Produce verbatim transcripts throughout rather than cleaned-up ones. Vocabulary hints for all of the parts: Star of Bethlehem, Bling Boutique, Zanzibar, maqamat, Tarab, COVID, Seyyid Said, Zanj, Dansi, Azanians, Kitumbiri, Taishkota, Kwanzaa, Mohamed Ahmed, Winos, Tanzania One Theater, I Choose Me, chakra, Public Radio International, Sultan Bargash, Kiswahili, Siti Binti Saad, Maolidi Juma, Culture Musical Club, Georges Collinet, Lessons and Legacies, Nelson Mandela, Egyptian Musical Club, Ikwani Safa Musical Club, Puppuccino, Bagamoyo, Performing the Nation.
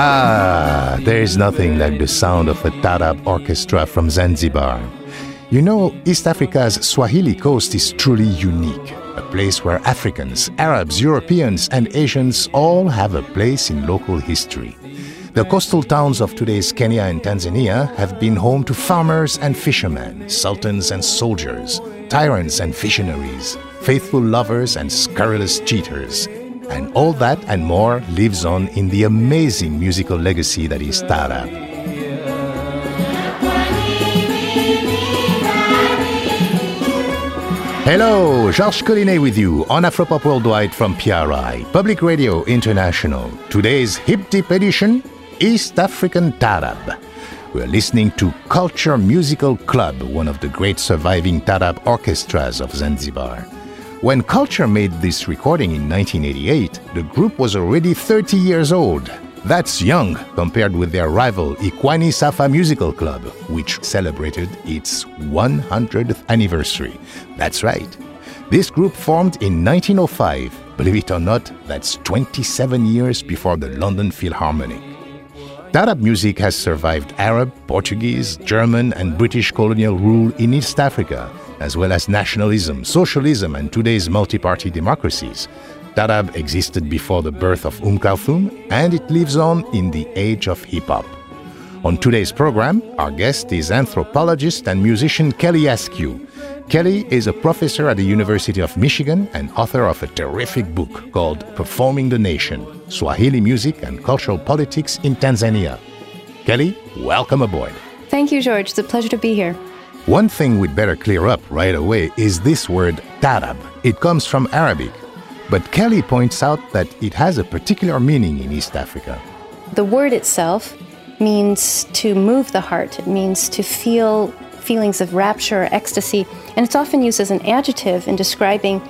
Ah, there is nothing like the sound of a Tarab orchestra from Zanzibar. You know, East Africa's Swahili coast is truly unique. A place where Africans, Arabs, Europeans and Asians all have a place in local history. The coastal towns of today's Kenya and Tanzania have been home to farmers and fishermen, sultans and soldiers, tyrants and visionaries, faithful lovers and scurrilous cheaters. And all that and more lives on in the amazing musical legacy that is Tarab. Hello, Georges Collinet with you on Afropop Worldwide from P R I, Public Radio International. Today's Hip Deep edition, East African Tarab. We're listening to Culture Musical Club, one of the great surviving Tarab orchestras of Zanzibar. When Culture made this recording in nineteen eighty-eight, the group was already thirty years old. That's young compared with their rival Ikwani Safa Musical Club, which celebrated its one hundredth anniversary. That's right. This group formed in nineteen oh five. Believe it or not, that's twenty-seven years before the London Philharmonic. Tarab music has survived Arab, Portuguese, German and British colonial rule in East Africa, as well as nationalism, socialism and today's multi-party democracies. Tarab existed before the birth of Umm Kulthum, and it lives on in the age of hip-hop. On today's program, our guest is anthropologist and musician Kelly Askew. Kelly is a professor at the University of Michigan and author of a terrific book called Performing the Nation, Swahili Music and Cultural Politics in Tanzania. Kelly, welcome aboard. Thank you, George. It's a pleasure to be here. One thing we'd better clear up right away is this word Tarab. It comes from Arabic. But Kelly points out that it has a particular meaning in East Africa. The word itself means to move the heart. It means to feel feelings of rapture or ecstasy. And it's often used as an adjective in describing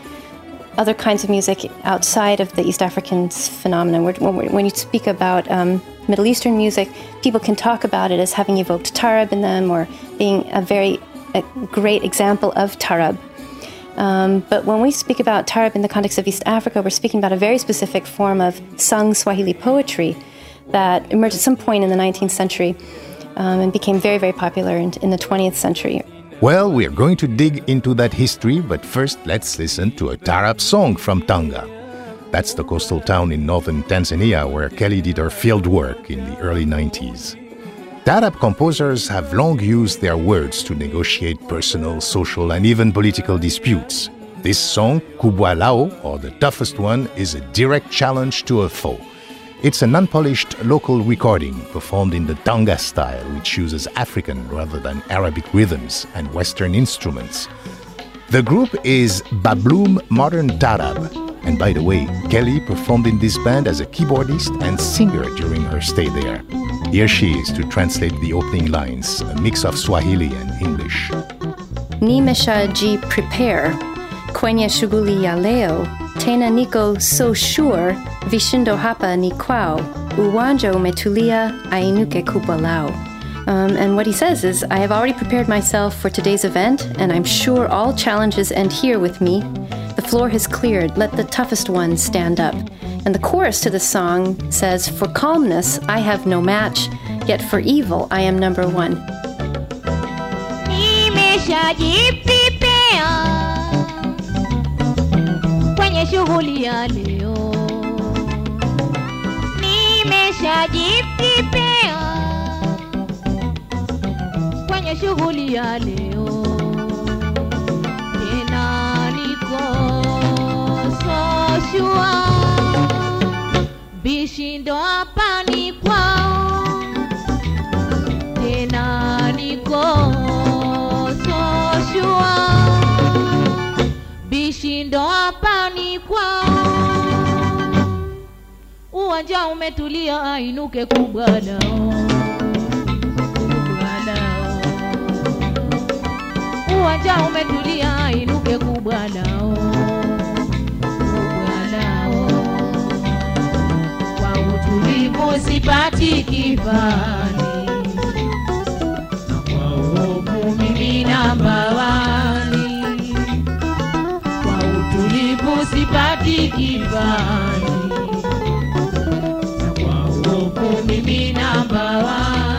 other kinds of music outside of the East African phenomenon. When you speak about um, Middle Eastern music, people can talk about it as having evoked Tarab in them or being a very a great example of Tarab. Um, but when we speak about Tarab in the context of East Africa, we're speaking about a very specific form of sung Swahili poetry that emerged at some point in the nineteenth century um, and became very, very popular in, in the twentieth century. Well, we're going to dig into that history, but first let's listen to a Tarab song from Tanga. That's the coastal town in northern Tanzania where Kelly did her field work in the early nineties. Tarab composers have long used their words to negotiate personal, social and even political disputes. This song, Kubwa Lao, or The Toughest One, is a direct challenge to a foe. It's an unpolished local recording performed in the Tanga style, which uses African rather than Arabic rhythms and Western instruments. The group is Babloom Modern Tarab. And by the way, Kelly performed in this band as a keyboardist and singer during her stay there. Here she is to translate the opening lines, a mix of Swahili and English. Nimeshaji prepare, kwenye shughuli ya leo, tena niko so sure, vishindo hapa ni kwao, uwanja umetulia, ainuke kubwa lao. Um, and what he says is, I have already prepared myself for today's event, and I'm sure all challenges end here with me. The floor has cleared, let the toughest one stand up. And the chorus to the song says, for calmness, I have no match, yet for evil, I am number one. Bishindo hapa ni kwao, tena niko so sure. Bishindo hapa ni kwao, uwanja umetulia, ainuke kubwa lao, kubwa lao. Uwanja umetulia, ainuke kubwa lao. Sipati kivani kwa uovu mimi na mbawani, kwa utulivu sipati kivani kwa uovu Movie be number one.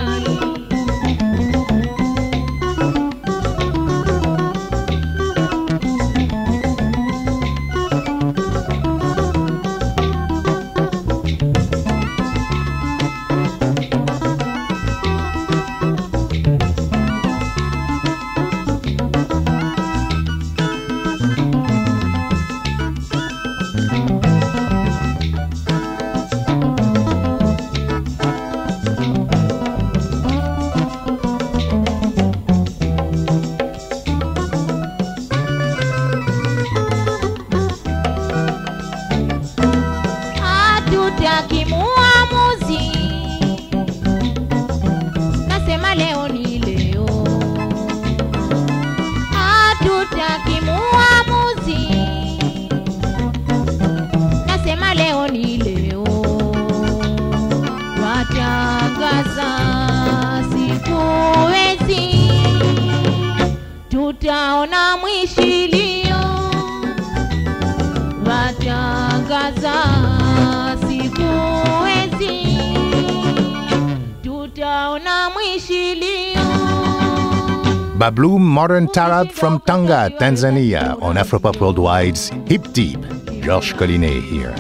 Babloom Modern Tarab from Tanga, Tanzania, on Afropop Worldwide's Hip Deep. Georges Collinet here.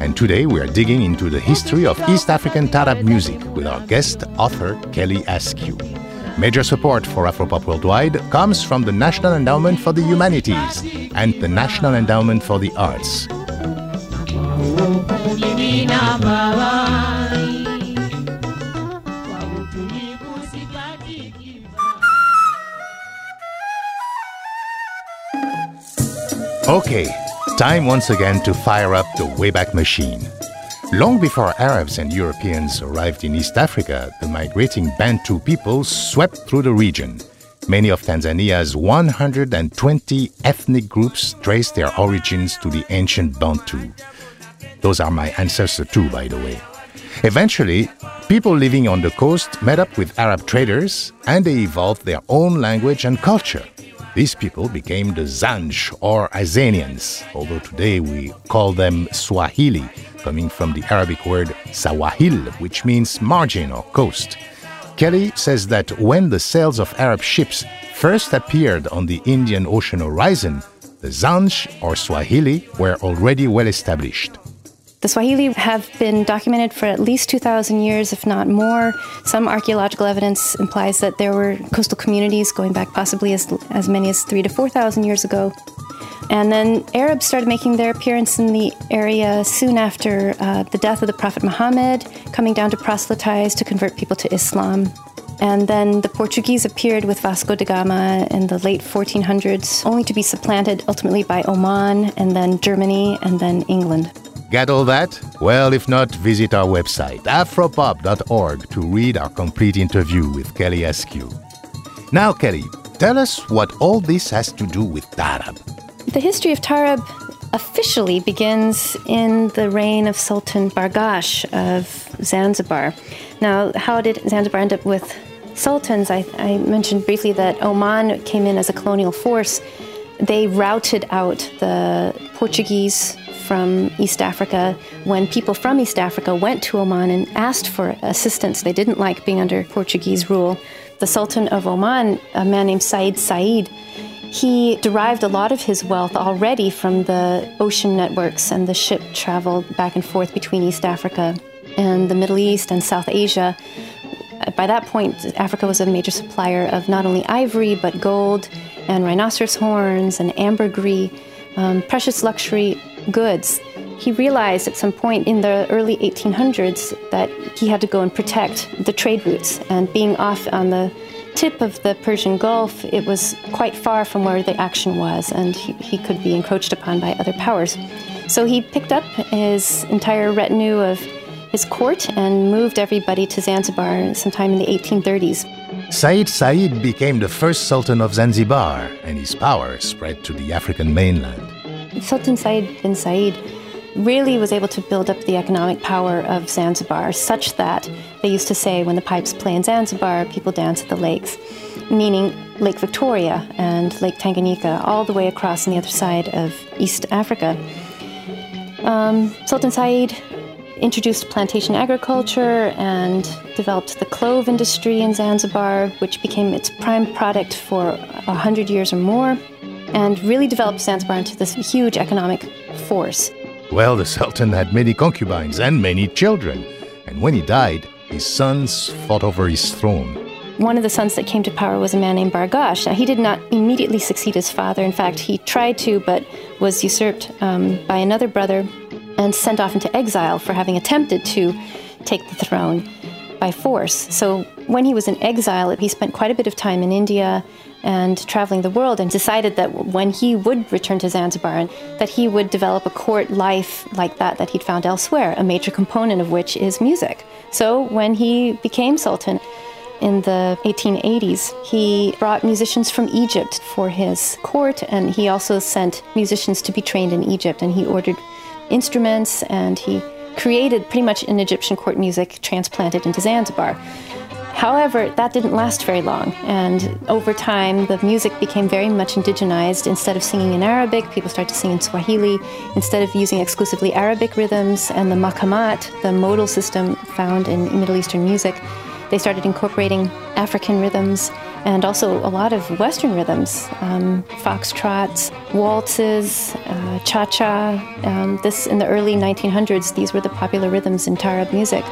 And today we are digging into the history of East African Tarab music with our guest author Kelly Askew. Major support for Afropop Worldwide comes from the National Endowment for the Humanities and the National Endowment for the Arts. Okay, time once again to fire up the Wayback Machine. Long before Arabs and Europeans arrived in East Africa, the migrating Bantu people swept through the region. Many of Tanzania's one hundred twenty ethnic groups trace their origins to the ancient Bantu. Those are my ancestors too, by the way. Eventually, people living on the coast met up with Arab traders and they evolved their own language and culture. These people became the Zanj or Azanians, although today we call them Swahili, coming from the Arabic word Sawahil, which means margin or coast. Kelly says that when the sails of Arab ships first appeared on the Indian Ocean horizon, the Zanj or Swahili were already well established. The Swahili have been documented for at least two thousand years, if not more. Some archaeological evidence implies that there were coastal communities going back possibly as, as many as three thousand to four thousand years ago. And then Arabs started making their appearance in the area soon after uh, the death of the Prophet Muhammad, coming down to proselytize, to convert people to Islam. And then the Portuguese appeared with Vasco da Gama in the late fourteen hundreds, only to be supplanted ultimately by Oman, and then Germany, and then England. Get all that? Well, if not, visit our website, afropop dot org, to read our complete interview with Kelly Askew. Now, Kelly, tell us what all this has to do with Tarab. The history of Tarab officially begins in the reign of Sultan Bargash of Zanzibar. Now, how did Zanzibar end up with sultans? I, I mentioned briefly that Oman came in as a colonial force. They routed out the Portuguese from East Africa. When people from East Africa went to Oman and asked for assistance, they didn't like being under Portuguese rule. The Sultan of Oman, a man named Seyyid Said, he derived a lot of his wealth already from the ocean networks and the ship travel back and forth between East Africa and the Middle East and South Asia. By that point, Africa was a major supplier of not only ivory, but gold and rhinoceros horns and ambergris, um, precious luxury goods. He realized at some point in the early eighteen hundreds that he had to go and protect the trade routes. And being off on the tip of the Persian Gulf, it was quite far from where the action was, and he, he could be encroached upon by other powers. So he picked up his entire retinue of his court and moved everybody to Zanzibar sometime in the eighteen thirties. Seyyid Said became the first Sultan of Zanzibar, and his power spread to the African mainland. Sultan Seyyid bin Said really was able to build up the economic power of Zanzibar, such that they used to say when the pipes play in Zanzibar, people dance at the lakes, meaning Lake Victoria and Lake Tanganyika, all the way across on the other side of East Africa. Um, Sultan Said introduced plantation agriculture and developed the clove industry in Zanzibar, which became its prime product for a hundred years or more, and really developed Zanzibar into this huge economic force. Well, the Sultan had many concubines and many children, and when he died, his sons fought over his throne. One of the sons that came to power was a man named Bargash. Now, he did not immediately succeed his father. In fact, he tried to, but was usurped um, by another brother and sent off into exile for having attempted to take the throne by force. So when he was in exile, he spent quite a bit of time in India and traveling the world, and decided that when he would return to Zanzibar, that he would develop a court life like that that he'd found elsewhere, a major component of which is music. So when he became Sultan, in the eighteen eighties, he brought musicians from Egypt for his court, and he also sent musicians to be trained in Egypt, and he ordered instruments, and he created pretty much an Egyptian court music transplanted into Zanzibar. However, that didn't last very long, and over time, the music became very much indigenized. Instead of singing in Arabic, people started to sing in Swahili. Instead of using exclusively Arabic rhythms and the maqamat, the modal system found in Middle Eastern music, they started incorporating African rhythms and also a lot of Western rhythms, um, foxtrots, waltzes, uh, cha-cha. Um, this, in the early nineteen hundreds, these were the popular rhythms in Tarab music.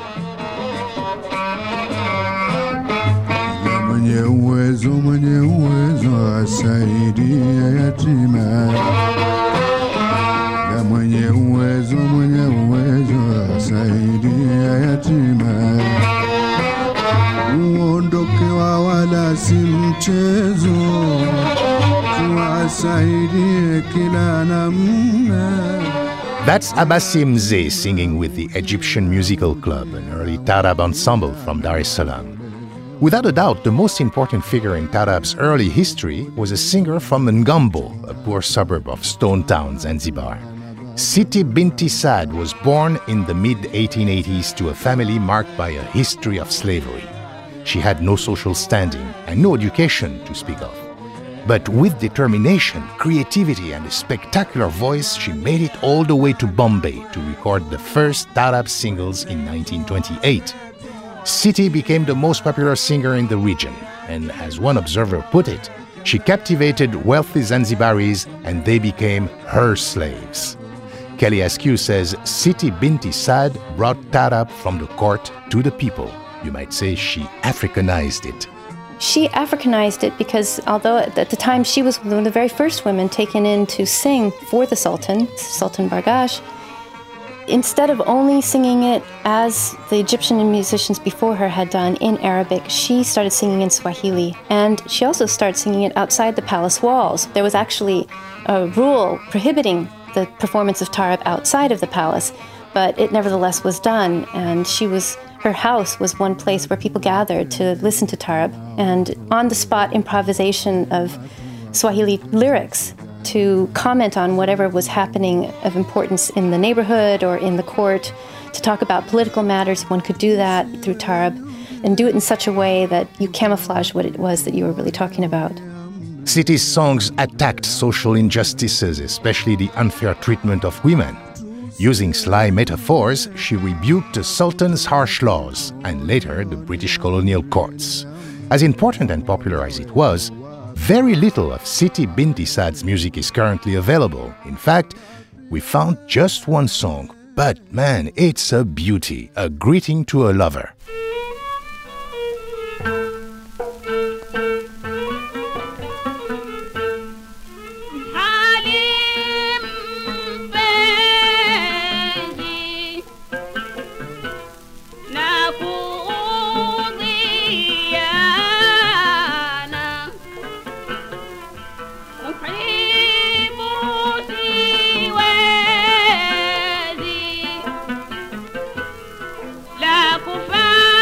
That's Abassim Zeh singing with the Egyptian Musical Club, an early Tarab ensemble from Dar es Salaam. Without a doubt, the most important figure in Tarab's early history was a singer from Ngombo, a poor suburb of Stone Town, Zanzibar. Siti Binti Saad was born in the mid eighteen eighties to a family marked by a history of slavery. She had no social standing and no education to speak of. But with determination, creativity and a spectacular voice, she made it all the way to Bombay to record the first Tarab singles in nineteen twenty-eight. Siti became the most popular singer in the region, and as one observer put it, she captivated wealthy Zanzibaris and they became her slaves. Kelly Askew says Siti Binti Saad brought Tarab from the court to the people. You might say she Africanized it. She Africanized it because although at the time she was one of the very first women taken in to sing for the Sultan, Sultan Bargash, instead of only singing it as the Egyptian musicians before her had done in Arabic, she started singing in Swahili. And she also started singing it outside the palace walls. There was actually a rule prohibiting the performance of Tarab outside of the palace, but it nevertheless was done, and she was her house was one place where people gathered to listen to Tarab, and on-the-spot improvisation of Swahili lyrics to comment on whatever was happening of importance in the neighborhood or in the court, to talk about political matters. One could do that through Tarab and do it in such a way that you camouflage what it was that you were really talking about. Siti's songs attacked social injustices, especially the unfair treatment of women. Using sly metaphors, she rebuked the Sultan's harsh laws and later the British colonial courts. As important and popular as it was, very little of Siti Binti Saad's music is currently available. In fact, we found just one song, but man, it's a beauty, a greeting to a lover. Bye.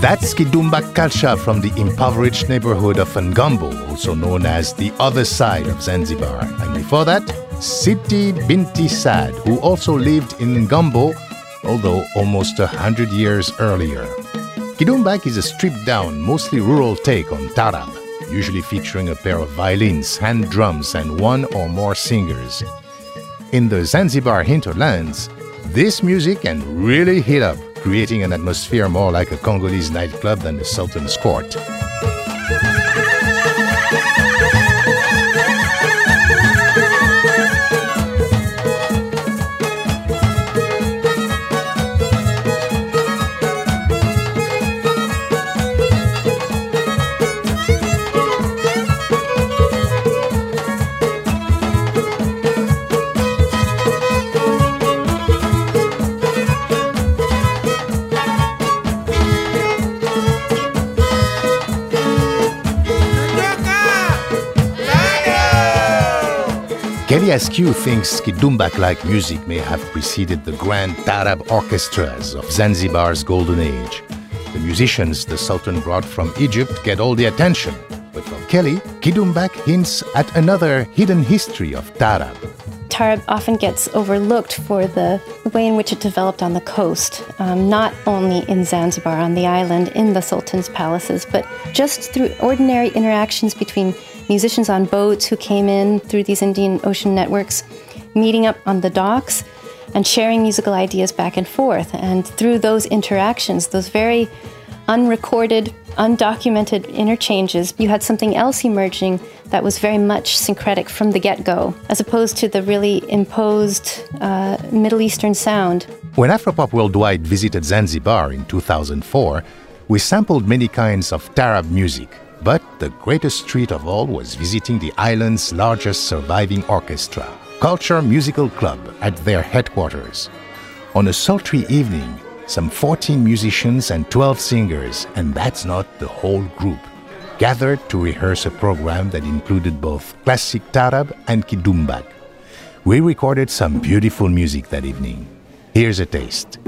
That's Kidumba culture from the impoverished neighborhood of Ngombo, also known as the other side of Zanzibar. And before that, Siti Binti Saad, who also lived in Ngombo, although almost a hundred years earlier. Kidumba is a stripped-down, mostly rural take on tarab, usually featuring a pair of violins, hand drums, and one or more singers. In the Zanzibar hinterlands, this music can really hit up, creating an atmosphere more like a Congolese nightclub than the Sultan's court. Kelly Askew thinks Kidumbak-like music may have preceded the grand Tarab orchestras of Zanzibar's golden age. The musicians the Sultan brought from Egypt get all the attention, but for Kelly, Kidumbak hints at another hidden history of Tarab. Tarab often gets overlooked for the way in which it developed on the coast, um, not only in Zanzibar, on the island, in the Sultan's palaces, but just through ordinary interactions between musicians on boats who came in through these Indian Ocean networks, meeting up on the docks and sharing musical ideas back and forth. And through those interactions, those very unrecorded, undocumented interchanges, you had something else emerging that was very much syncretic from the get-go, as opposed to the really imposed uh, Middle Eastern sound. When Afropop Worldwide visited Zanzibar in two thousand four, we sampled many kinds of Tarab music, but the greatest treat of all was visiting the island's largest surviving orchestra, Culture Musical Club, at their headquarters. On a sultry evening, some fourteen musicians and twelve singers, and that's not the whole group, gathered to rehearse a program that included both classic Tarab and Kidumbak. We recorded some beautiful music that evening. Here's a taste.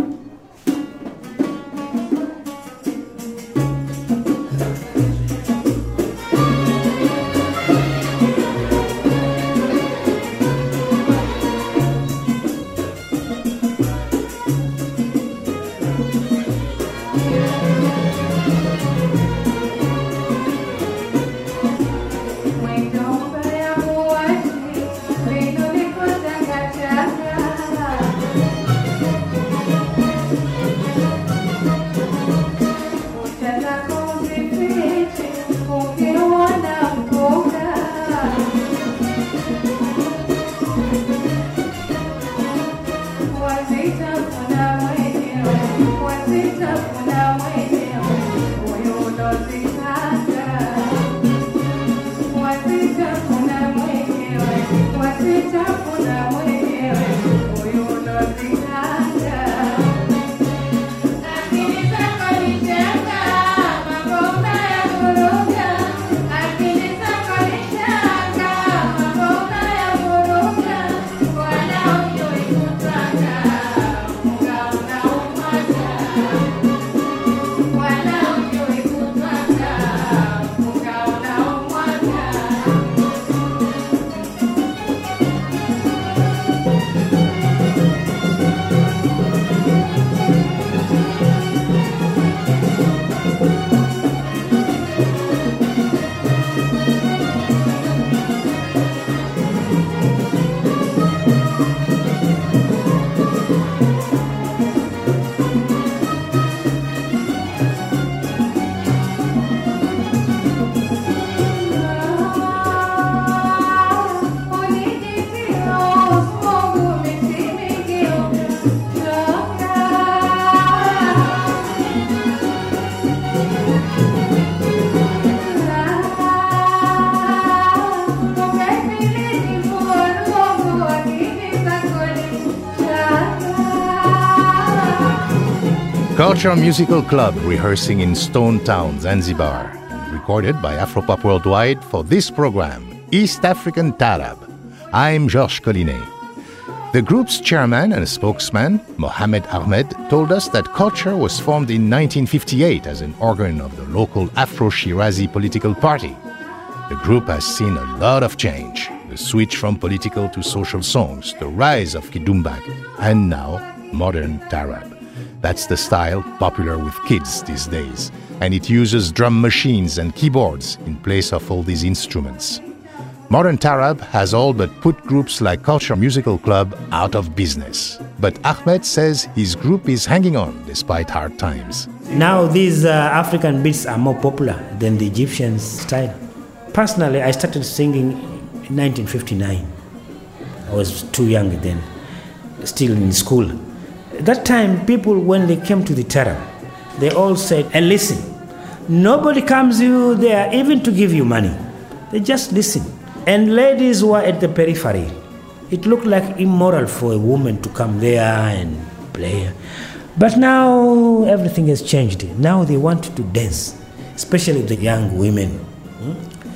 Culture Musical Club rehearsing in Stone Town, Zanzibar, recorded by Afropop Worldwide for this program, East African Tarab. I'm Georges Collinet. The group's chairman and spokesman, Mohamed Ahmed, told us that Culture was formed in nineteen fifty-eight as an organ of the local Afro-Shirazi political party. The group has seen a lot of change, the switch from political to social songs, the rise of Kidumbak, and now modern Tarab. That's the style popular with kids these days, and it uses drum machines and keyboards in place of all these instruments. Modern Tarab has all but put groups like Culture Musical Club out of business. But Ahmed says his group is hanging on despite hard times. Now these uh, African beats are more popular than the Egyptian style. Personally, I started singing in nineteen fifty-nine. I was too young then, still in school. At that time, people, when they came to the Tarab, they all said, and listen, nobody comes you there even to give you money. They just listen. And ladies were at the periphery. It looked like immoral for a woman to come there and play. But now everything has changed. Now they want to dance, especially the young women.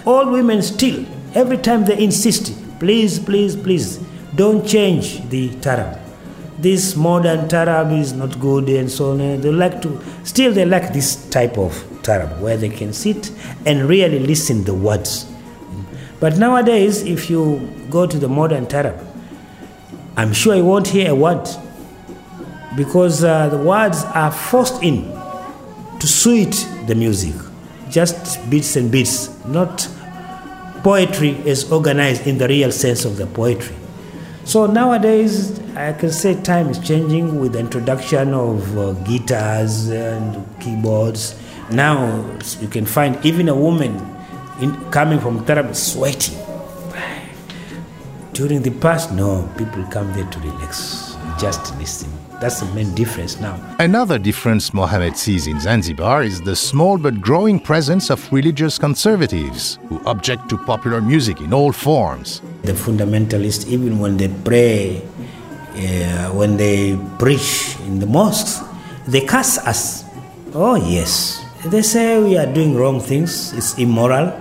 All women still, every time they insist, please, please, please, don't change the Tarab. This modern Tarab is not good and so on. They like to, still they like this type of Tarab where they can sit and really listen the words. But nowadays, if you go to the modern Tarab, I'm sure you won't hear a word, because uh, the words are forced in to suit the music. Just beats and beats, not poetry is organized in the real sense of the poetry. So nowadays, I can say time is changing with the introduction of uh, guitars and keyboards. Now you can find even a woman in, coming from Tarab sweating. During the past, no, people come there to relax, just listen. That's the main difference now. Another difference Mohamed sees in Zanzibar is the small but growing presence of religious conservatives who object to popular music in all forms. The fundamentalists, even when they pray, uh, when they preach in the mosques, they curse us. Oh yes, they say we are doing wrong things, it's immoral,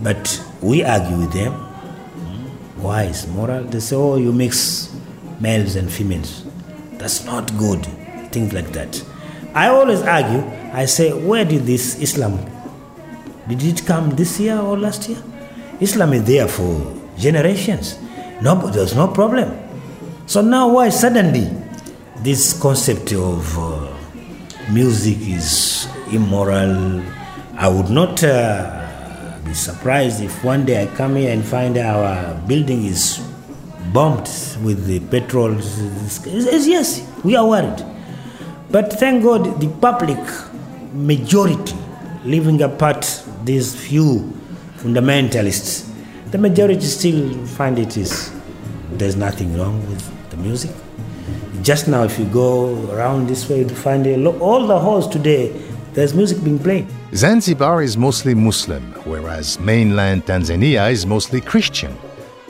but we argue with them. Why is moral? They say, oh, you mix males and females. That's not good, things like that. I always argue, I say, where did this Islam, did it come this year or last year? Islam is there for generations. No, there's no problem. So now why suddenly this concept of uh, music is immoral? I would not uh, be surprised if one day I come here and find our building is bombed with the petrol. Yes, we are worried. But thank God the public majority, leaving apart these few fundamentalists, the majority still find it is, there's nothing wrong with the music. Just now if you go around this way, you find a lo- all the halls today, there's music being played. Zanzibar is mostly Muslim, whereas mainland Tanzania is mostly Christian.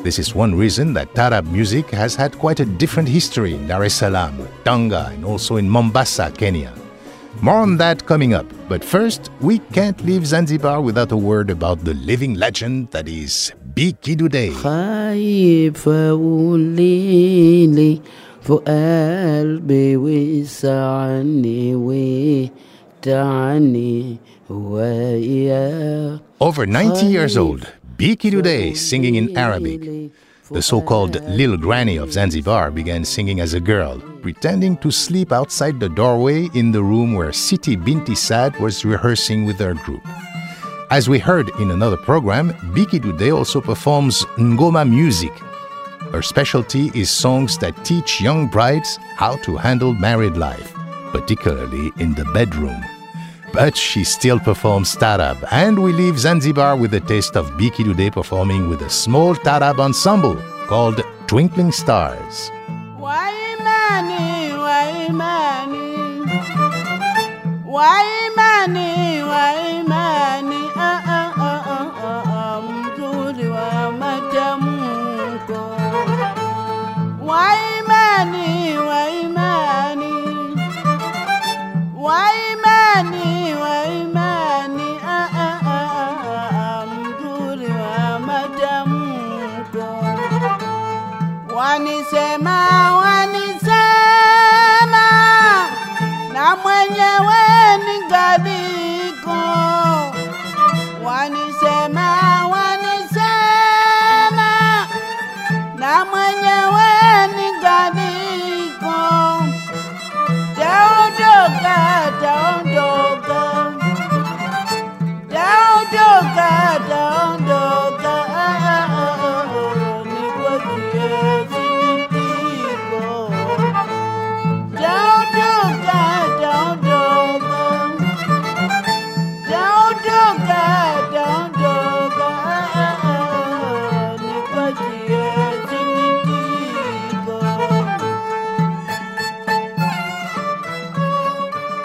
This is one reason that Tarab music has had quite a different history in Dar es Salaam, Tanga, and also in Mombasa, Kenya. More on that coming up, but first, we can't leave Zanzibar without a word about the living legend that is Bi Kidude. Over ninety years old, Bi Kidude singing in Arabic. The so-called Little Granny of Zanzibar began singing as a girl, pretending to sleep outside the doorway in the room where Siti Binti Saad was rehearsing with her group. As we heard in another program, Bi Kidude also performs Ngoma music. Her specialty is songs that teach young brides how to handle married life, particularly in the bedroom. But she still performs Tarab, and we leave Zanzibar with a taste of Bi Kidude performing with a small Tarab ensemble called Twinkling Stars. Waimani, waimani, waimani, waimani, ah ah ah ah ah, mzuri wa matamko. Waimani, waimani, waimani.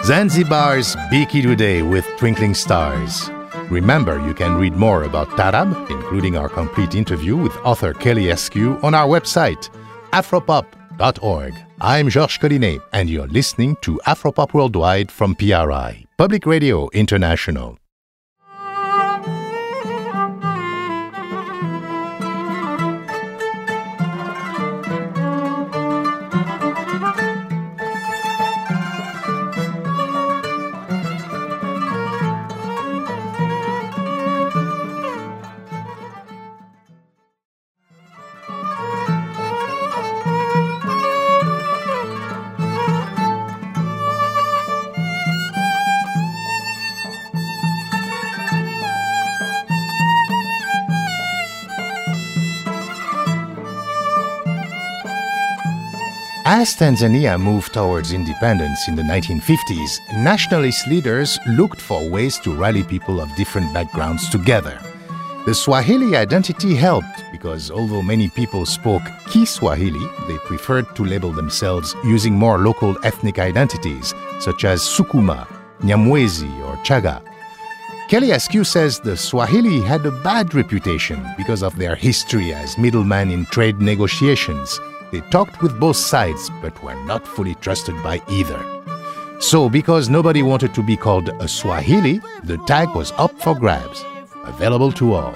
Zanzibar's Bi Kidude with Twinkling Stars. Remember, you can read more about Tarab, including our complete interview with author Kelly Askew, on our website, afropop dot org. I'm Georges Collinet, and you're listening to Afropop Worldwide from P R I, Public Radio International. As Tanzania moved towards independence in the nineteen fifties, nationalist leaders looked for ways to rally people of different backgrounds together. The Swahili identity helped because although many people spoke Kiswahili, they preferred to label themselves using more local ethnic identities, such as Sukuma, Nyamwezi, or Chaga. Kelly Askew says the Swahili had a bad reputation because of their history as middlemen in trade negotiations. They talked with both sides, but were not fully trusted by either. So, because nobody wanted to be called a Swahili, the tag was up for grabs. Available to all.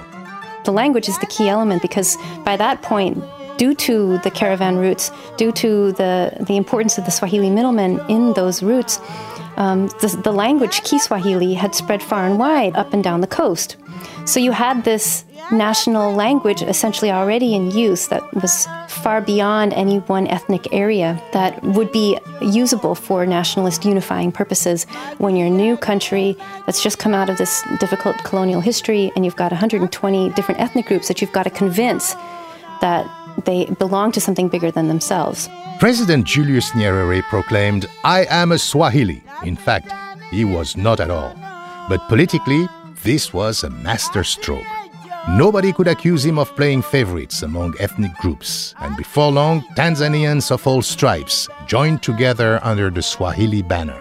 The language is the key element because by that point, due to the caravan routes, due to the, the importance of the Swahili middlemen in those routes, um, the, the language Kiswahili had spread far and wide up and down the coast. So you had this national language essentially already in use that was far beyond any one ethnic area that would be usable for nationalist unifying purposes when you're a new country that's just come out of this difficult colonial history and you've got one hundred twenty different ethnic groups that you've got to convince that they belong to something bigger than themselves. President Julius Nyerere proclaimed, "I am a Swahili." In fact, he was not at all. But politically, this was a masterstroke. Nobody could accuse him of playing favorites among ethnic groups, and before long, Tanzanians of all stripes joined together under the Swahili banner.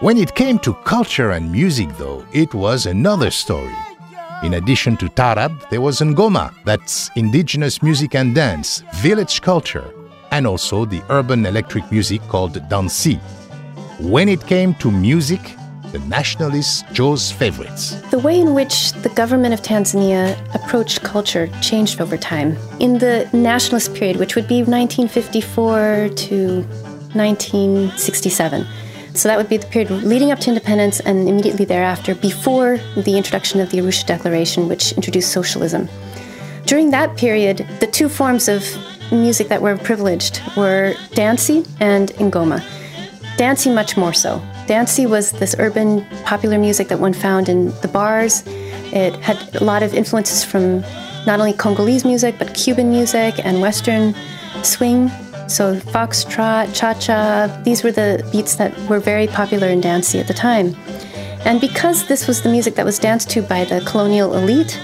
When it came to culture and music, though, it was another story. In addition to Tarab, there was Ngoma, that's indigenous music and dance, village culture, and also the urban electric music called Dansi. When it came to music, the nationalists chose favorites. The way in which the government of Tanzania approached culture changed over time. In the nationalist period, which would be nineteen fifty-four to nineteen sixty-seven, so that would be the period leading up to independence and immediately thereafter, before the introduction of the Arusha Declaration, which introduced socialism. During that period, the two forms of music that were privileged were Dansi and Ngoma. Dansi much more so. Dansi was this urban popular music that one found in the bars. It had a lot of influences from not only Congolese music, but Cuban music and Western swing. So foxtrot, cha-cha, these were the beats that were very popular in Dansi at the time. And because this was the music that was danced to by the colonial elite,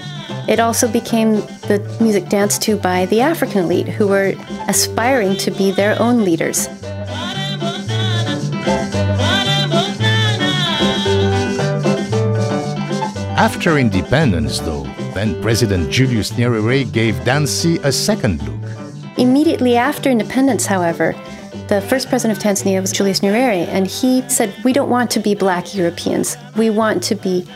it also became the music danced to by the African elite, who were aspiring to be their own leaders. After independence, though, then President Julius Nyerere gave Dansi a second look. Immediately after independence, however, the first president of Tanzania was Julius Nyerere, and he said, "We don't want to be black Europeans. We want to be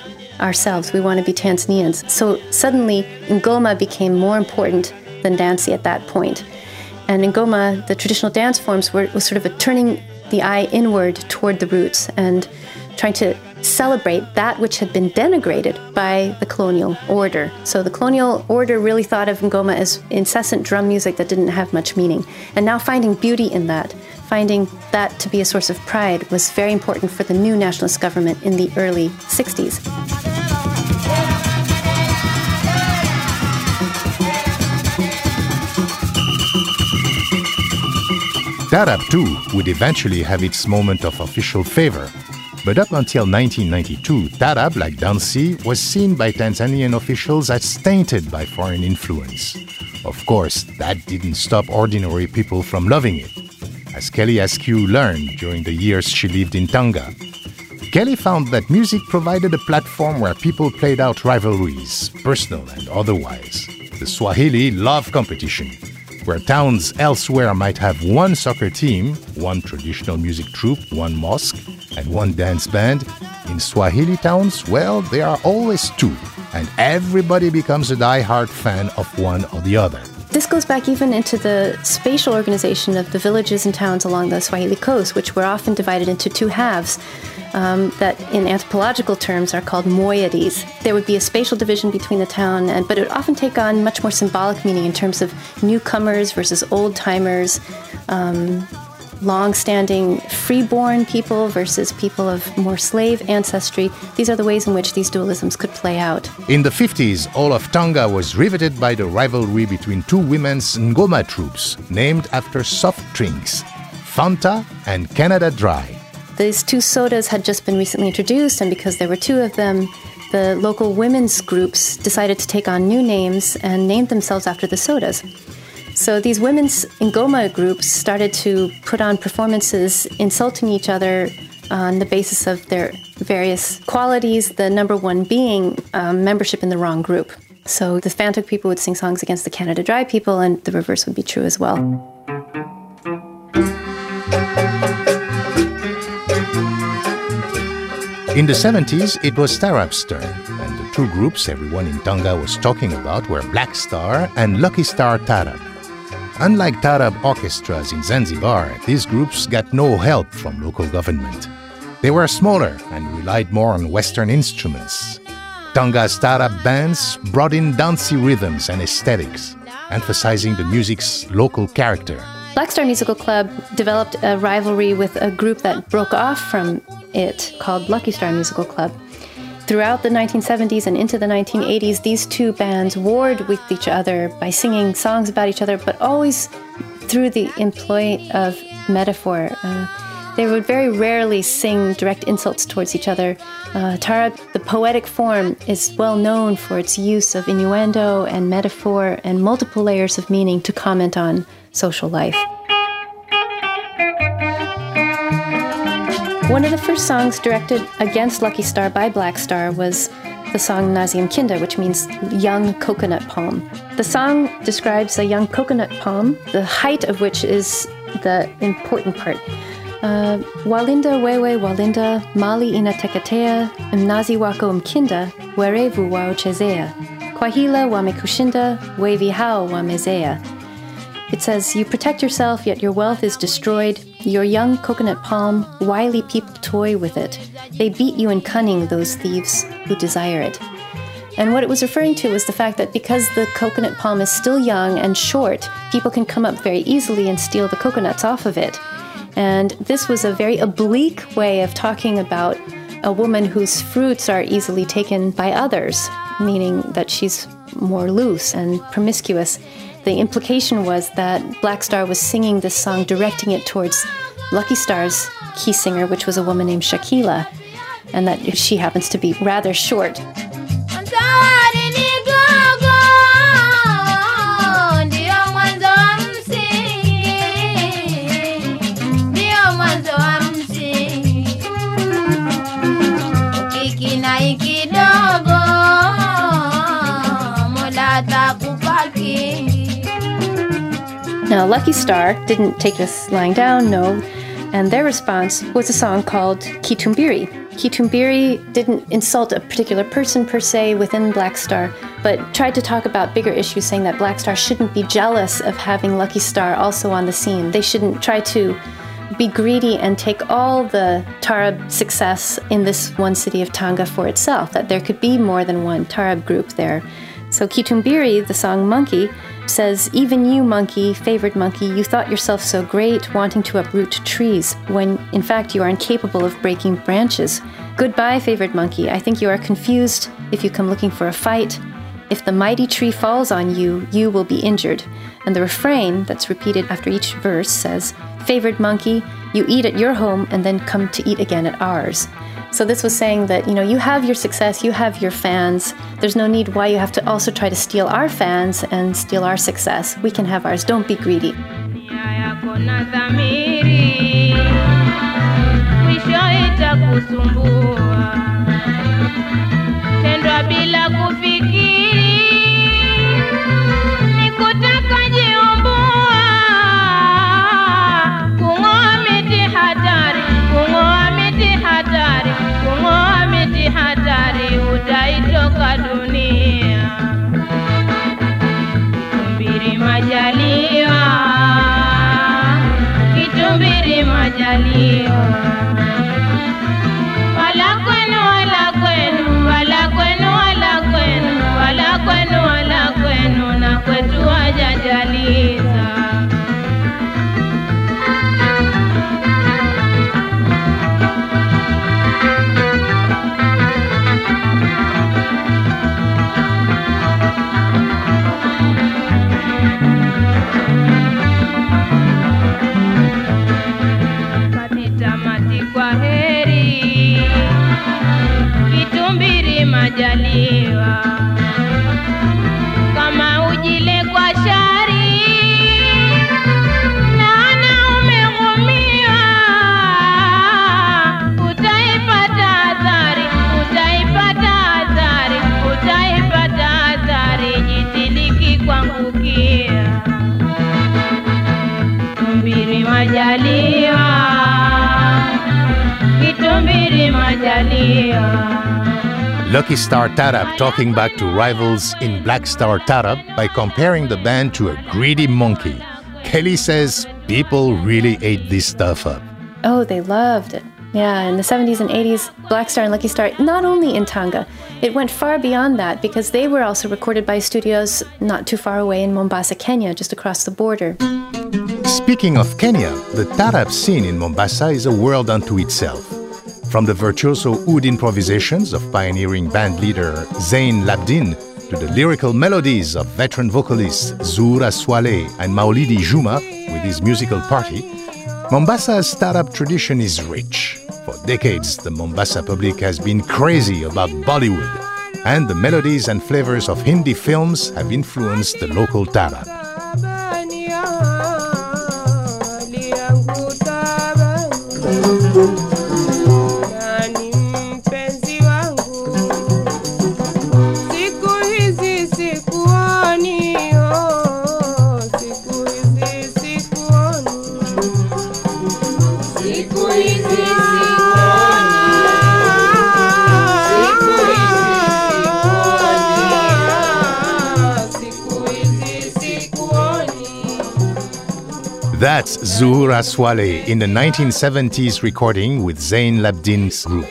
ourselves. We want to be Tanzanians." So suddenly, Ngoma became more important than Dansi at that point. And Ngoma, the traditional dance forms, were, was sort of a turning the eye inward toward the roots and trying to celebrate that which had been denigrated by the colonial order. So the colonial order really thought of Ngoma as incessant drum music that didn't have much meaning. And now finding beauty in that, finding that to be a source of pride, was very important for the new nationalist government in the early sixties. Tarab, too, would eventually have its moment of official favor. But up until nineteen ninety-two, Tarab, like Dansi, was seen by Tanzanian officials as tainted by foreign influence. Of course, that didn't stop ordinary people from loving it, as Kelly Askew learned during the years she lived in Tanga. Kelly found that music provided a platform where people played out rivalries, personal and otherwise. The Swahili love competition, where towns elsewhere might have one soccer team, one traditional music troupe, one mosque, and one dance band. In Swahili towns, well, there are always two, and everybody becomes a die-hard fan of one or the other. This goes back even into the spatial organization of the villages and towns along the Swahili coast, which were often divided into two halves um, that in anthropological terms are called moieties. There would be a spatial division between the town, and but it would often take on much more symbolic meaning in terms of newcomers versus old-timers, um, long-standing freeborn people versus people of more slave ancestry. These are the ways in which these dualisms could play out. In the fifties, all of Tanga was riveted by the rivalry between two women's Ngoma troupes, named after soft drinks, Fanta and Canada Dry. These two sodas had just been recently introduced, and because there were two of them, the local women's groups decided to take on new names and named themselves after the sodas. So these women's Ngoma groups started to put on performances insulting each other on the basis of their various qualities, the number one being um, membership in the wrong group. So the Fanta people would sing songs against the Canada Dry people, and the reverse would be true as well. In the seventies, it was Tarab's turn, and the two groups everyone in Tanga was talking about were Black Star and Lucky Star Tarab. Unlike Tarab orchestras in Zanzibar, these groups got no help from local government. They were smaller and relied more on Western instruments. Tanga's Tarab bands brought in Dansi rhythms and aesthetics, emphasizing the music's local character. Black Star Musical Club developed a rivalry with a group that broke off from it called Lucky Star Musical Club. Throughout the nineteen seventies and into the nineteen eighties, these two bands warred with each other by singing songs about each other, but always through the employ of metaphor. Uh, they would very rarely sing direct insults towards each other. Uh, Tarab, the poetic form, is well known for its use of innuendo and metaphor and multiple layers of meaning to comment on social life. One of the first songs directed against Lucky Star by Black Star was the song Nazim Kinda, which means young coconut palm. The song describes a young coconut palm, the height of which is the important part. Uh, Walinda wewe walinda, mali inatekatea, mnazi wako mkinda, werevu wauchezea, kwahila wamekushinda, wevi hao wamezea. It says, you protect yourself, yet your wealth is destroyed. Your young coconut palm, wily people toy with it. They beat you in cunning, those thieves who desire it. And what it was referring to was the fact that because the coconut palm is still young and short, people can come up very easily and steal the coconuts off of it. And this was a very oblique way of talking about a woman whose fruits are easily taken by others, meaning that she's more loose and promiscuous. The implication was that Black Star was singing this song, directing it towards Lucky Star's key singer, which was a woman named Shakila, and that she happens to be rather short. Now, Lucky Star didn't take this lying down, no, and their response was a song called Kitumbiri. Kitumbiri didn't insult a particular person per se within Black Star, but tried to talk about bigger issues, saying that Black Star shouldn't be jealous of having Lucky Star also on the scene. They shouldn't try to be greedy and take all the Tarab success in this one city of Tanga for itself, that there could be more than one Tarab group there. So Kitumbiri, the song Monkey, says, even you, monkey, favored monkey, you thought yourself so great, wanting to uproot trees, when in fact you are incapable of breaking branches. Goodbye, favored monkey, I think you are confused if you come looking for a fight. If the mighty tree falls on you, you will be injured. And the refrain that's repeated after each verse says, favored monkey, you eat at your home and then come to eat again at ours. So this was saying that, you know, you have your success, you have your fans. There's no need why you have to also try to steal our fans and steal our success. We can have ours. Don't be greedy. hujaliwa kama ujile kwa shari naana umeumia utaipata adhari utaipata adhari utaipata adhari jitiliki kwangu kia kitumbiri majaliwa kitumbiri majaliwa. Lucky Star Tarab talking back to rivals in Black Star Tarab by comparing the band to a greedy monkey. Kelly says people really ate this stuff up. Oh, they loved it. Yeah, in the seventies and eighties, Black Star and Lucky Star, not only in Tanga, it went far beyond that because they were also recorded by studios not too far away in Mombasa, Kenya, just across the border. Speaking of Kenya, the Tarab scene in Mombasa is a world unto itself. From the virtuoso oud improvisations of pioneering band leader Zain Labdin to the lyrical melodies of veteran vocalists Zuhura Swaleh and Maulidi Juma with his musical party, Mombasa's Tarab tradition is rich. For decades, the Mombasa public has been crazy about Bollywood, and the melodies and flavors of Hindi films have influenced the local Tarab. That's Zuhura Swaleh in the nineteen seventies recording with Zain Labdin's group.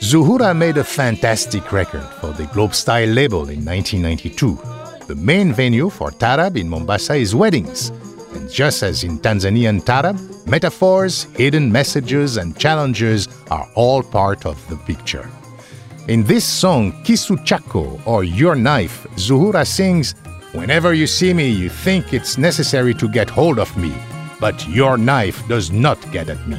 Zuhura made a fantastic record for the Globe Style label in nineteen ninety-two. The main venue for Tarab in Mombasa is weddings. And just as in Tanzanian Tarab, metaphors, hidden messages and challenges are all part of the picture. In this song, Kisu Chako, or Your Knife, Zuhura sings, "Whenever you see me, you think it's necessary to get hold of me, but your knife does not get at me."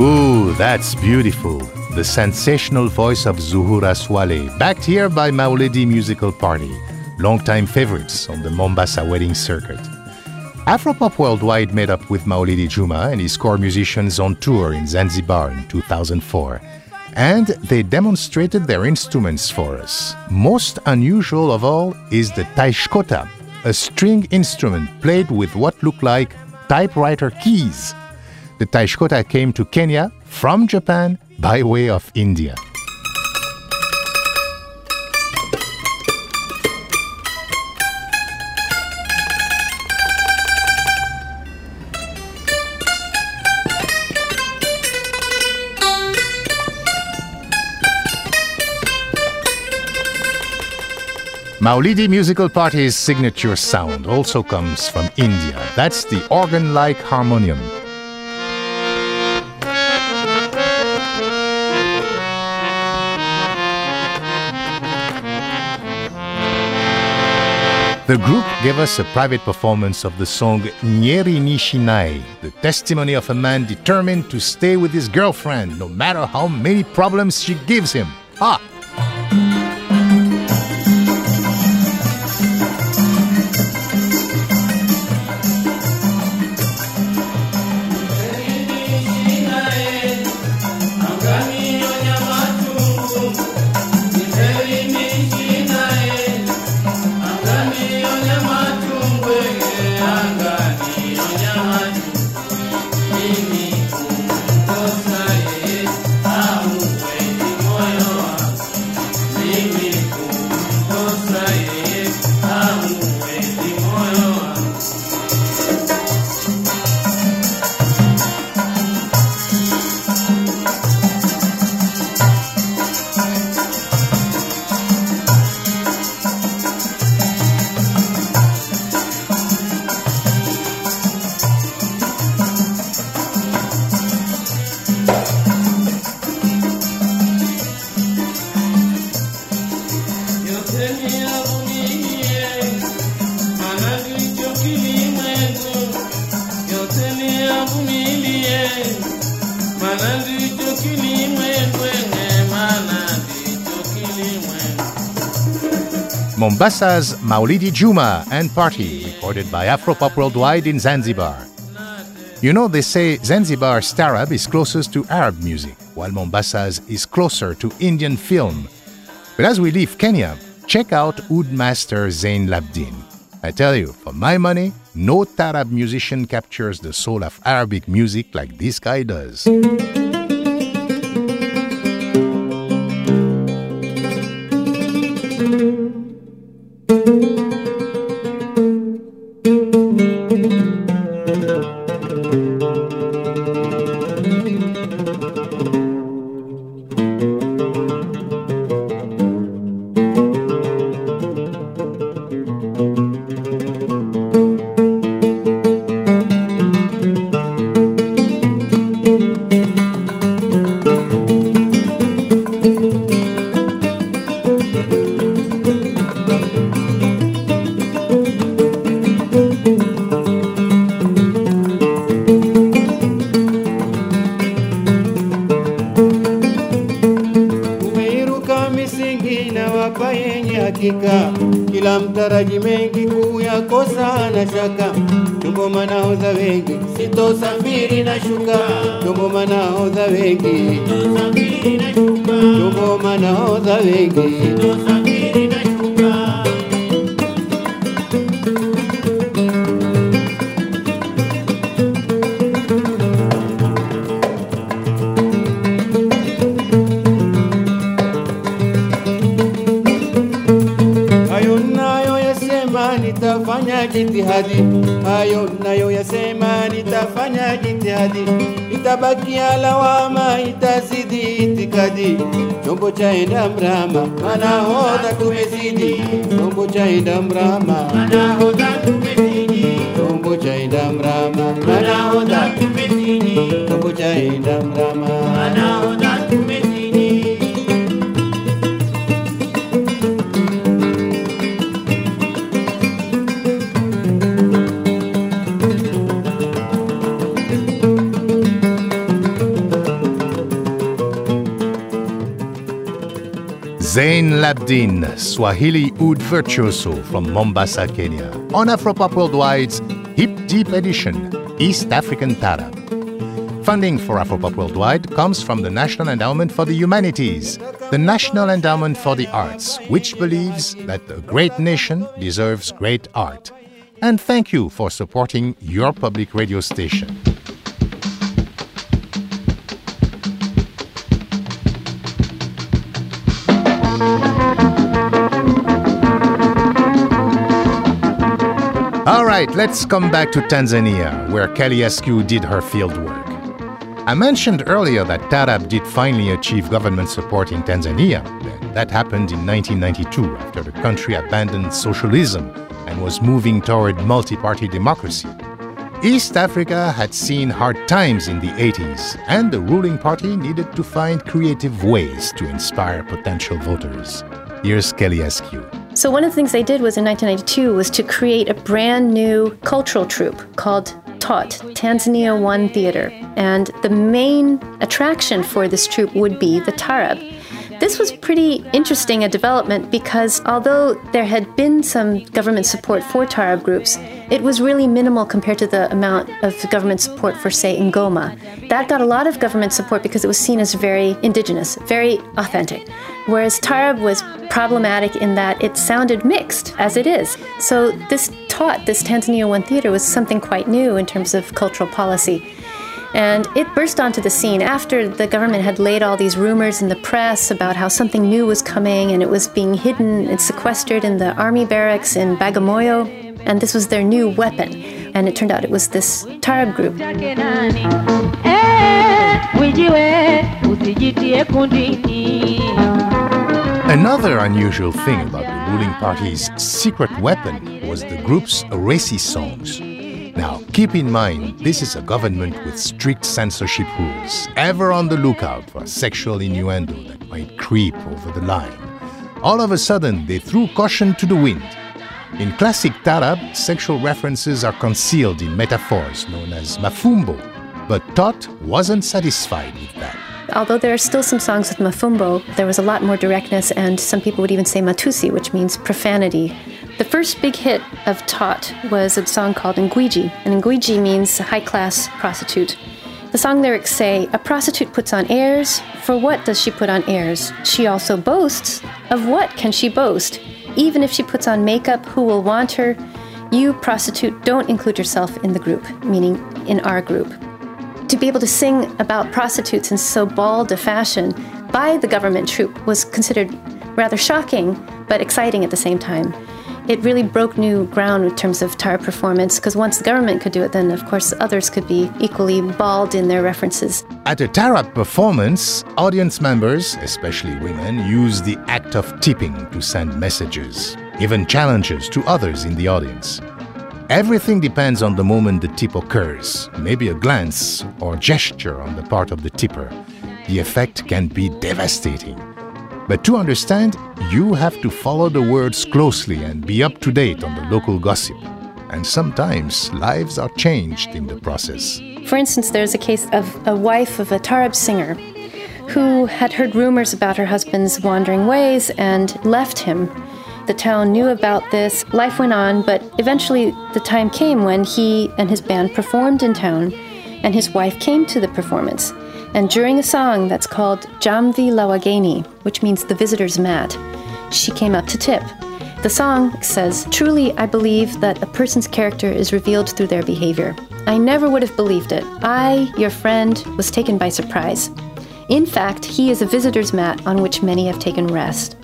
Ooh, that's beautiful. The sensational voice of Zuhura Swaleh, backed here by Maulidi Musical Party, longtime favorites on the Mombasa wedding circuit. Afropop Worldwide made up with Maulidi Juma and his core musicians on tour in Zanzibar in two thousand four. And they demonstrated their instruments for us. Most unusual of all is the Taishkota, a string instrument played with what looked like typewriter keys. The Taishkota came to Kenya from Japan by way of India. Maulidi Musical Party's signature sound also comes from India. That's the organ-like harmonium. The group gave us a private performance of the song Nyeri Nishinai, the testimony of a man determined to stay with his girlfriend no matter how many problems she gives him. Ah! Mombasa's Maulidi Juma and Party, recorded by Afropop Worldwide in Zanzibar. You know, they say Zanzibar's Tarab is closest to Arab music, while Mombasa's is closer to Indian film. But as we leave Kenya, check out oud master Zain Labdin. I tell you, for my money, no Tarab musician captures the soul of Arabic music like this guy does. Hayo nayo yasema nitafanya jitihadi, itabakia lawama, itazidi itikadi. Chombo chaenda mrama, manahodha tumezidi. Chombo chaenda mrama, manahodha tumezidi. Chombo chaenda mrama, manahodha tumezidi. Chombo chaenda mrama, manahodha tumezidi. Zain Labdin, Swahili oud virtuoso from Mombasa, Kenya, on Afropop Worldwide's Hip Deep Edition, East African Tarab. Funding for Afropop Worldwide comes from the National Endowment for the Humanities, the National Endowment for the Arts, which believes that a great nation deserves great art. And thank you for supporting your public radio station. All right, let's come back to Tanzania, where Kelly Askew did her fieldwork. I mentioned earlier that Tarab did finally achieve government support in Tanzania. That happened in nineteen ninety-two, after the country abandoned socialism and was moving toward multi-party democracy. East Africa had seen hard times in the eighties, and the ruling party needed to find creative ways to inspire potential voters. Here's Kelly Askew. So one of the things they did was in nineteen ninety-two was to create a brand new cultural troupe called Taught, Tanzania One Theater. And the main attraction for this troupe would be the Tarab. This was pretty interesting a development because although there had been some government support for Tarab groups, it was really minimal compared to the amount of government support for, say, Ngoma. That got a lot of government support because it was seen as very indigenous, very authentic. Whereas Tarab was problematic in that it sounded mixed, as it is. So this Taught, this Tanzania One Theater, was something quite new in terms of cultural policy. And it burst onto the scene after the government had laid all these rumors in the press about how something new was coming and it was being hidden and sequestered in the army barracks in Bagamoyo. And this was their new weapon. And it turned out it was this Tarab group. Another unusual thing about the ruling party's secret weapon was the group's Aresi songs. Now, keep in mind, this is a government with strict censorship rules, ever on the lookout for sexual innuendo that might creep over the line. All of a sudden, they threw caution to the wind. In classic Tarab, sexual references are concealed in metaphors known as mafumbo, but Taught wasn't satisfied with that. Although there are still some songs with mafumbo, there was a lot more directness, and some people would even say matusi, which means profanity. The first big hit of Taught was a song called Ngwiji, and Ngwiji means high-class prostitute. The song lyrics say, "A prostitute puts on airs, for what does she put on airs? She also boasts, of what can she boast? Even if she puts on makeup, who will want her? You, prostitute, don't include yourself in the group," meaning in our group. To be able to sing about prostitutes in so bald a fashion by the government troupe was considered rather shocking, but exciting at the same time. It really broke new ground in terms of Tarab performance, because once the government could do it, then, of course, others could be equally bald in their references. At a Tarab performance, audience members, especially women, use the act of tipping to send messages, even challenges to others in the audience. Everything depends on the moment the tip occurs, maybe a glance or gesture on the part of the tipper. The effect can be devastating. But to understand, you have to follow the words closely and be up to date on the local gossip. And sometimes lives are changed in the process. For instance, there's a case of a wife of a Tarab singer who had heard rumors about her husband's wandering ways and left him. The town knew about this. Life went on, but eventually the time came when he and his band performed in town, and his wife came to the performance. And during a song that's called Jamvi Lawageni, which means the visitor's mat, she came up to tip. The song says, "Truly I believe that a person's character is revealed through their behavior. I never would have believed it. I, your friend, was taken by surprise. In fact, he is a visitor's mat on which many have taken rest.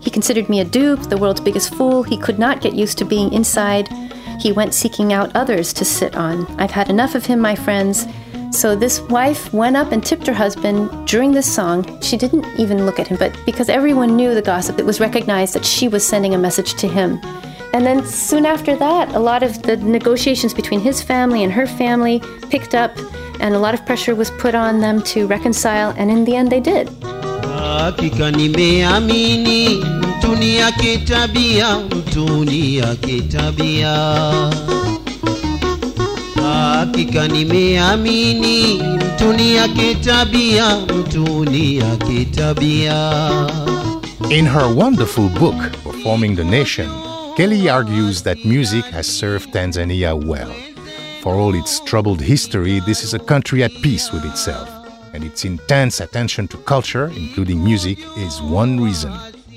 He considered me a dupe, the world's biggest fool. He could not get used to being inside. He went seeking out others to sit on. I've had enough of him, my friends." So this wife went up and tipped her husband during this song. She didn't even look at him, but because everyone knew the gossip, it was recognized that she was sending a message to him. And then soon after that, a lot of the negotiations between his family and her family picked up, and a lot of pressure was put on them to reconcile, and in the end they did. In her wonderful book, Performing the Nation, Kelly argues that music has served Tanzania well. For all its troubled history, this is a country at peace with itself, and its intense attention to culture, including music, is one reason.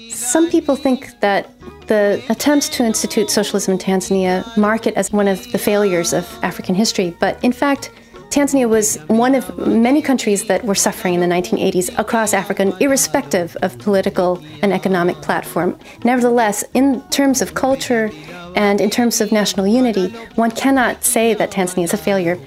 Some people think that the attempts to institute socialism in Tanzania mark it as one of the failures of African history, but in fact, Tanzania was one of many countries that were suffering in the nineteen eighties across Africa, irrespective of political and economic platform. Nevertheless, in terms of culture and in terms of national unity, one cannot say that Tanzania is a failure.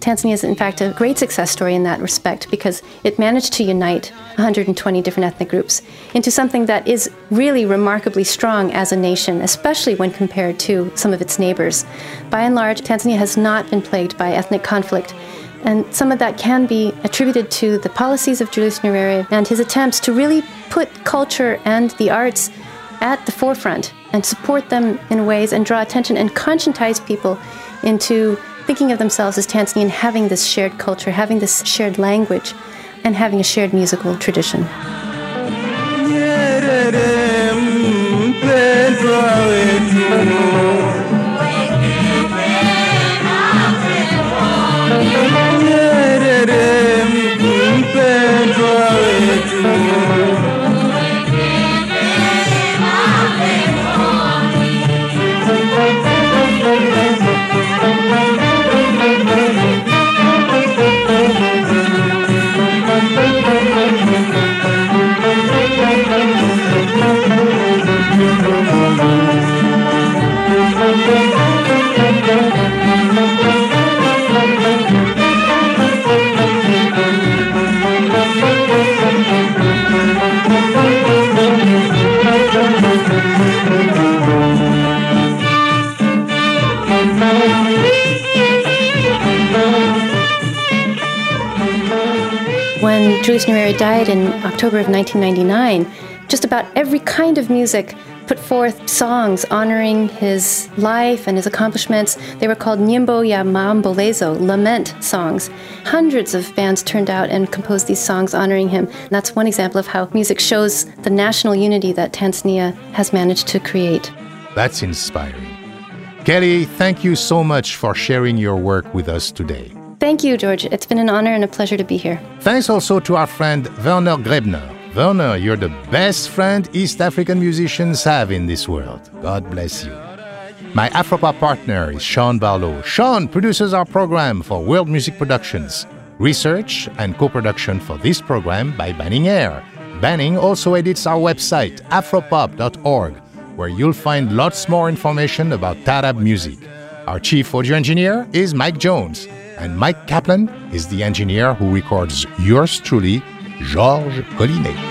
Tanzania is, in fact, a great success story in that respect because it managed to unite one hundred twenty different ethnic groups into something that is really remarkably strong as a nation, especially when compared to some of its neighbors. By and large, Tanzania has not been plagued by ethnic conflict, and some of that can be attributed to the policies of Julius Nyerere and his attempts to really put culture and the arts at the forefront and support them in ways and draw attention and conscientize people into thinking of themselves as Tanzanian, having this shared culture, having this shared language, and having a shared musical tradition. When Julius Nyerere died in October of nineteen ninety-nine, just about every kind of music put forth songs honoring his life and his accomplishments. They were called Nyimbo ya Maombolezo, lament songs. Hundreds of bands turned out and composed these songs honoring him. And that's one example of how music shows the national unity that Tanzania has managed to create. That's inspiring. Kelly, thank you so much for sharing your work with us today. Thank you, George. It's been an honor and a pleasure to be here. Thanks also to our friend Werner Grebner. Werner, you're the best friend East African musicians have in this world. God bless you. My Afropop partner is Sean Barlow. Sean produces our program for World Music Productions. Research and co-production for this program by Banning Air. Banning also edits our website, afropop dot org, where you'll find lots more information about Tarab music. Our chief audio engineer is Mike Jones, and Mike Kaplan is the engineer who records yours truly, Georges Collinet.